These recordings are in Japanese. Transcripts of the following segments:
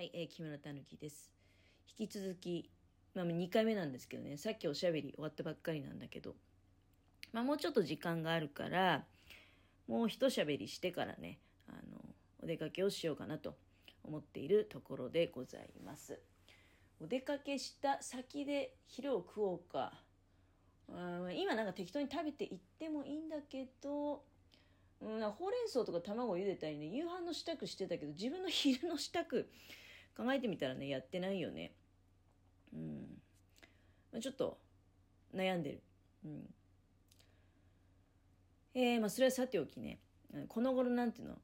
はい、木村たぬきです。引き続き、2回目なんですけどね、さっきおしゃべり終わったばっかりなんだけど、もうちょっと時間があるから、もう一しゃべりしてからね、お出かけをしようかなと思っているところでございます。お出かけした先で昼を食おうか。今なんか適当に食べていってもいいんだけど、ほうれん草とか卵を茹でたりね、夕飯の支度してたけど、自分の昼の支度考えてみたらね、やってないよね。ちょっと悩んでる。それはさておきね、この頃なんていうの、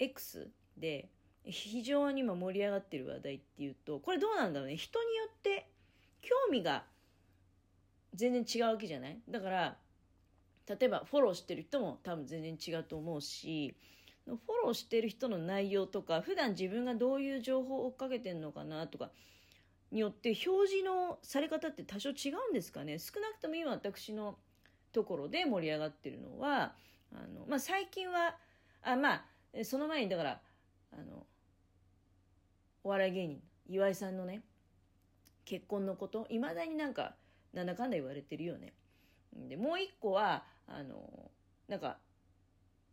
X で非常に今盛り上がってる話題っていうと、これどうなんだろうね、人によって興味が全然違うわけじゃない？だから、例えばフォローしてる人も多分全然違うと思うし、フォローしてる人の内容とか、普段自分がどういう情報を追っかけてんのかなとかによって表示のされ方って多少違うんですかね。少なくとも今私のところで盛り上がってるのは、最近は、その前にだから、お笑い芸人、岩井さんのね、結婚のこと、いまだになんだかんだ言われてるよね。で、もう一個は、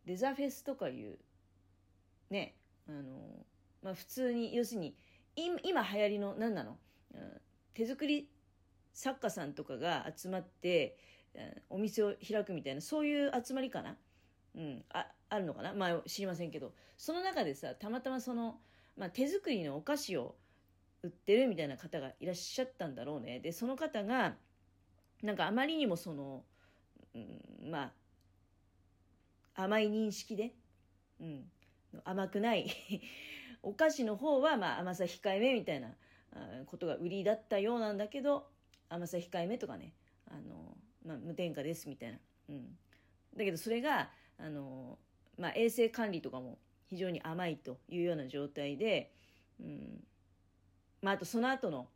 デザフェスとかいう、ね、普通に、要するに、今流行りの、手作り作家さんとかが集まって、お店を開くみたいな、そういう集まりかな？あるのかな？知りませんけど、その中でさ、たまたまその、手作りのお菓子を売ってるみたいな方がいらっしゃったんだろうね。で、その方が、あまりにもその、甘い認識で、甘くないお菓子の方は甘さ控えめみたいなことが売りだったようなんだけど、甘さ控えめとかね、無添加ですみたいな、だけどそれが衛生管理とかも非常に甘いというような状態で、あとその後の、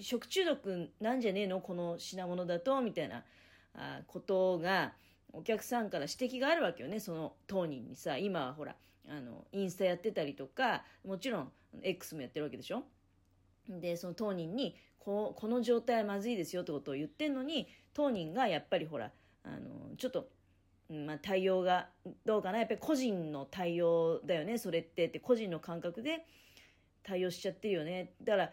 食中毒なんじゃねえのこの品物だとみたいなことがお客さんから指摘があるわけよね。その当人にさ、今はほらインスタやってたりとか、もちろん X もやってるわけでしょ。で、その当人にこの状態はまずいですよってことを言ってんのに、当人がやっぱりほらちょっと、対応がどうかな、やっぱり個人の対応だよねそれって個人の感覚で対応しちゃってるよね、だから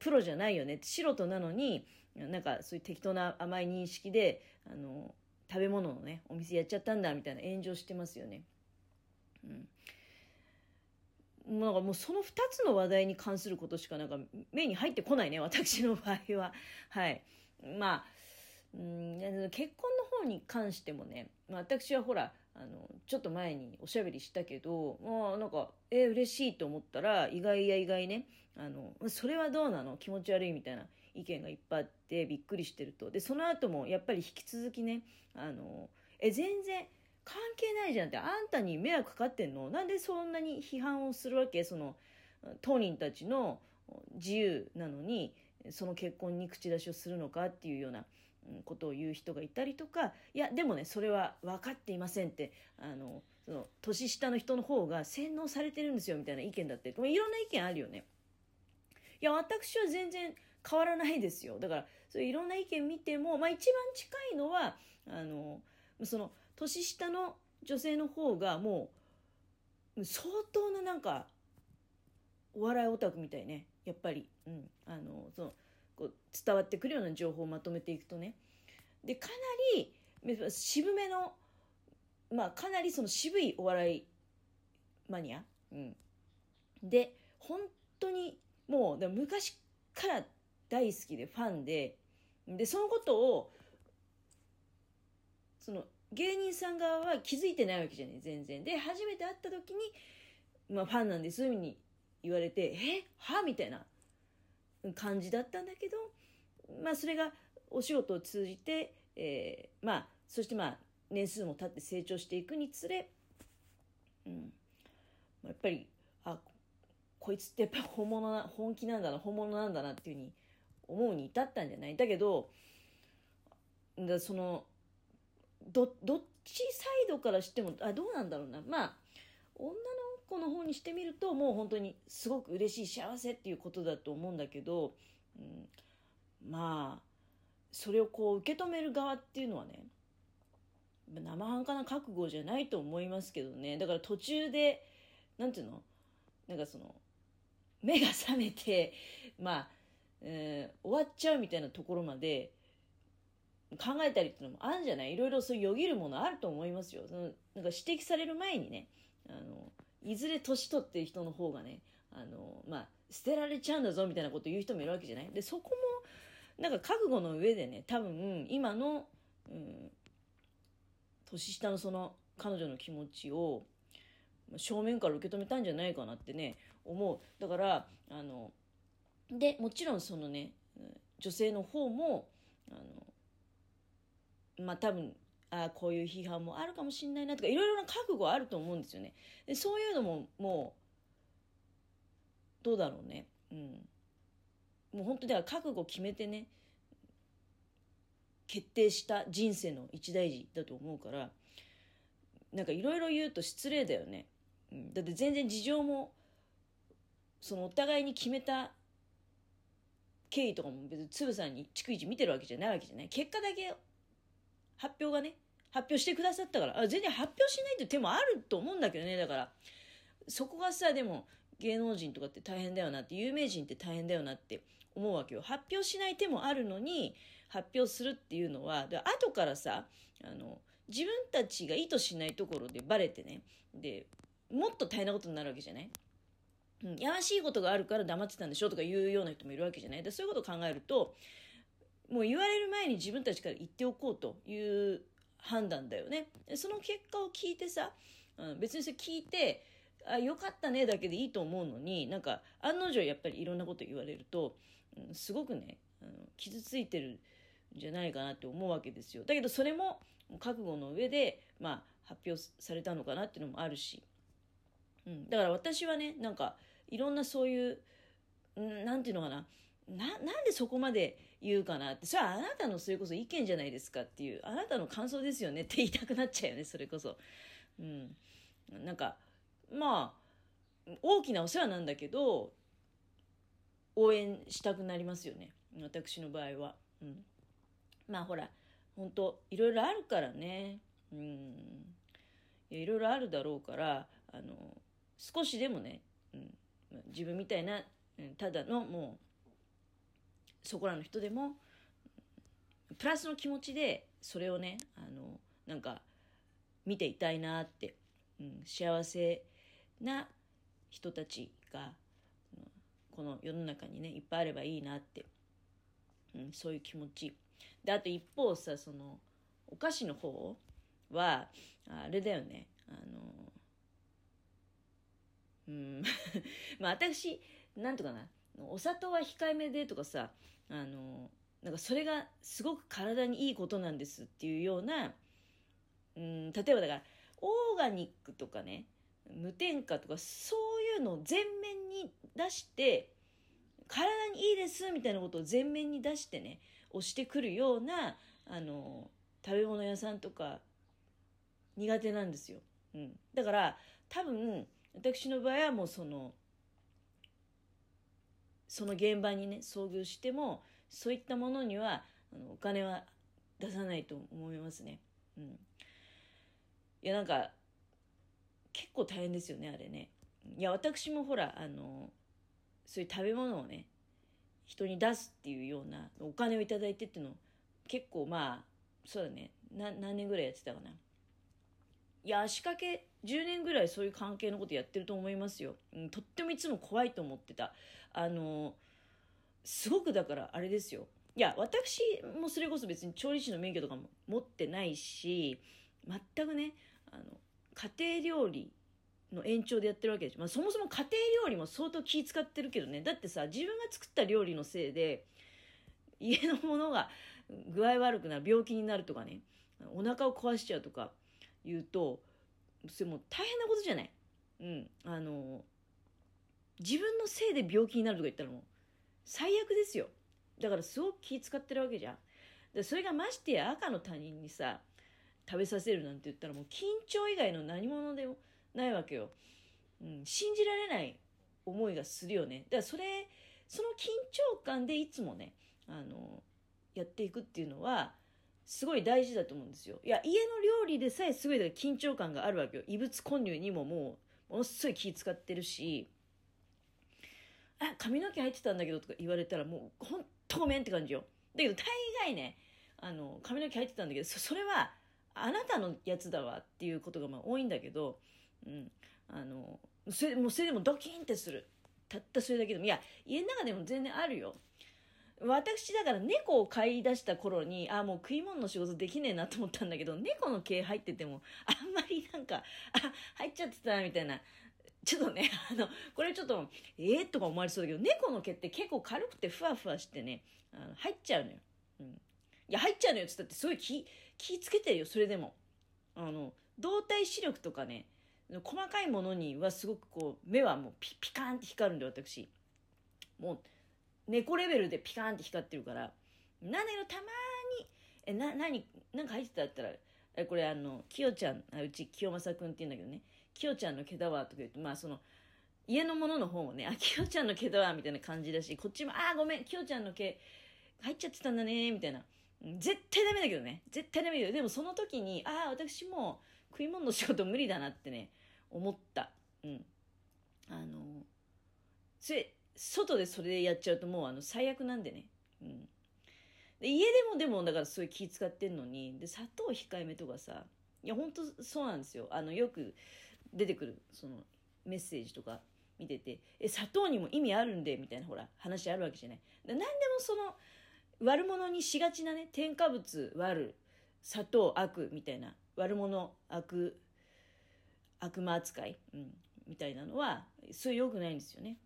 プロじゃないよね、素人なのにそういう適当な甘い認識で食べ物のねお店やっちゃったんだみたいな炎上してますよね。もうその2つの話題に関することしか目に入ってこないね、私の場合は。はい。結婚の方に関してもね、私はほらちょっと前におしゃべりしたけど、嬉しいと思ったら意外や意外ね、それはどうなの？気持ち悪いみたいな意見がいっぱいあってびっくりしてると。で、その後もやっぱり引き続きね、全然関係ないじゃんって、あんたに迷惑かかってんの？なんでそんなに批判をするわけ？その当人たちの自由なのにその結婚に口出しをするのかっていうようなことを言う人がいたりとか、いやでもねそれは分かっていませんって、その年下の人の方が洗脳されてるんですよみたいな意見だって、いろんな意見あるよね。いや私は全然変わらないですよ。だからそういろんな意見見ても、一番近いのはその年下の女性の方がもう相当なお笑いオタクみたいね、やっぱり、その伝わってくるような情報をまとめていくとね、でかなり渋めの、かなりその渋いお笑いマニア、で本当にもう昔から大好きでファンで、そのことをその芸人さん側は気づいてないわけじゃない、全然。で初めて会った時に「ファンなんです」に言われて「えは？」みたいな感じだったんだけど、それがお仕事を通じて、そして年数も経って成長していくにつれ、やっぱりこいつってやっぱり本気なんだな、本物なんだなっていう風に思うに至ったんじゃない？だけどそのどっちサイドからしてもどうなんだろうな、女の個の方にしてみるともう本当にすごく嬉しい幸せっていうことだと思うんだけど、まあそれをこう受け止める側っていうのはね生半可な覚悟じゃないと思いますけどね。だから途中でなんていうのなんかその目が覚めてまあ、終わっちゃうみたいなところまで考えたりっていうのもあるんじゃない？いろいろそうよぎるものあると思いますよ。なんか指摘される前にねいずれ年取ってる人の方がねまあ捨てられちゃうんだぞみたいなことを言う人もいるわけじゃない。でそこもなんか覚悟の上でね多分今の、年下のその彼女の気持ちを正面から受け止めたんじゃないかなってね思う。だからでもちろんそのね女性の方もまあ多分こういう批判もあるかもしれないなとかいろいろな覚悟あると思うんですよね。でそういうのももうどうだろうね、もう本当では覚悟を決めてね決定した人生の一大事だと思うからなんかいろいろ言うと失礼だよね、だって全然事情もそのお互いに決めた経緯とかも別につぶさに逐一見てるわけじゃないわけじゃない。結果だけ発表がね発表してくださったから全然発表しないって手もあると思うんだけどね。だからそこがさでも芸能人とかって大変だよなって有名人って大変だよなって思うわけよ。発表しない手もあるのに発表するっていうのは後からさ自分たちが意図しないところでバレてねでもっと大変なことになるわけじゃない、やましいことがあるから黙ってたんでしょとか言うような人もいるわけじゃない。でそういうことを考えるともう言われる前に自分たちから言っておこうという判断だよね。その結果を聞いてさ、別にそれ聞いてあよかったねだけでいいと思うのになんか案の定やっぱりいろんなこと言われると、すごくね傷ついてるんじゃないかなって思うわけですよ。だけどそれも覚悟の上で、まあ、発表されたのかなっていうのもあるし、だから私はねなんかいろんなそういうなんていうのかななんでそこまで言うかなってそれはあなたのそれこそ意見じゃないですかっていうあなたの感想ですよねって言いたくなっちゃうよねそれこそ、なんかまあ大きなお世話なんだけど応援したくなりますよね私の場合は、まあほら本当いろいろあるからね、いろいろあるだろうから少しでもね、自分みたいなただのもうそこらの人でもプラスの気持ちでそれをねなんか見ていたいなって、幸せな人たちがこの世の中にねいっぱいあればいいなって、そういう気持ちであと一方さそのお菓子の方はあれだよねまあ私なんとかなお砂糖は控えめでとかさなんかそれがすごく体にいいことなんですっていうような、例えばだからオーガニックとかね無添加とかそういうのを前面に出して体にいいですみたいなことを前面に出してね押してくるような食べ物屋さんとか苦手なんですよ、だから多分私の場合はもうその現場にね遭遇してもそういったものにはお金は出さないと思いますね、いやなんか結構大変ですよねあれね。いや私もほらそういう食べ物をね人に出すっていうようなお金をいただいてっていうのを結構まあそうだね何年ぐらいやってたかな。いや足掛け10年ぐらいそういう関係のことやってると思いますよ、とってもいつも怖いと思ってたすごくだからあれですよ。いや私もそれこそ別に調理師の免許とかも持ってないし全くね家庭料理の延長でやってるわけでしょ、そもそも家庭料理も相当気使ってるけどねだってさ自分が作った料理のせいで家のものが具合悪くなる病気になるとかねお腹を壊しちゃうとか言うとそれもう大変なことじゃない、自分のせいで病気になるとか言ったらもう最悪ですよ。だからすごく気使ってるわけじゃん。でそれがましてや赤の他人にさ食べさせるなんて言ったらもう緊張以外の何物でもないわけよ。信じられない思いがするよね。だからその緊張感でいつもねやっていくっていうのはすごい大事だと思うんですよ。いや家の料理でさえすごいだから緊張感があるわけよ。異物混入にももうものすごい気使ってるし、あ髪の毛入ってたんだけどとか言われたらもうほんとごめんって感じよ。だけど大概ね髪の毛入ってたんだけどそれはあなたのやつだわっていうことがまあ多いんだけど、それでもドキンってする。たったそれだけでもいや家の中でも全然あるよ。私だから猫を飼い出した頃にもう食い物の仕事できねえなと思ったんだけど、猫の毛入っててもあんまりなんか入っちゃってたみたいな、ちょっとねこれちょっととか思われそうだけど、猫の毛って結構軽くてふわふわしてね入っちゃうのよ。いや入っちゃうのよって言ったってすごい気つけてるよ。それでも動体視力とかね細かいものにはすごくこう目はもうピカーンって光るんで、私もう猫レベルでピカーンって光ってるから、なんだけどたまに何か入ってたったらこれきよちゃんうち清正くんって言うんだけどね、きよちゃんの毛だわとか言って、まあその家のものの方もねきよちゃんの毛だわみたいな感じだし、こっちもごめんきよちゃんの毛入っちゃってたんだねみたいな、絶対ダメだけどね、絶対ダメだけど、でもその時に私も食い物の仕事無理だなってね思った。それ外でそれでやっちゃうともう最悪なんでね、で家でもだからすごい気使ってんのに、で砂糖控えめとかさ、いやほんとそうなんですよ。よく出てくるそのメッセージとか見てて砂糖にも意味あるんでみたいなほら話あるわけじゃない。何でもその悪者にしがちなね、添加物悪、砂糖悪みたいな、悪者悪魔扱い、みたいなのはそれ良くないんですよね。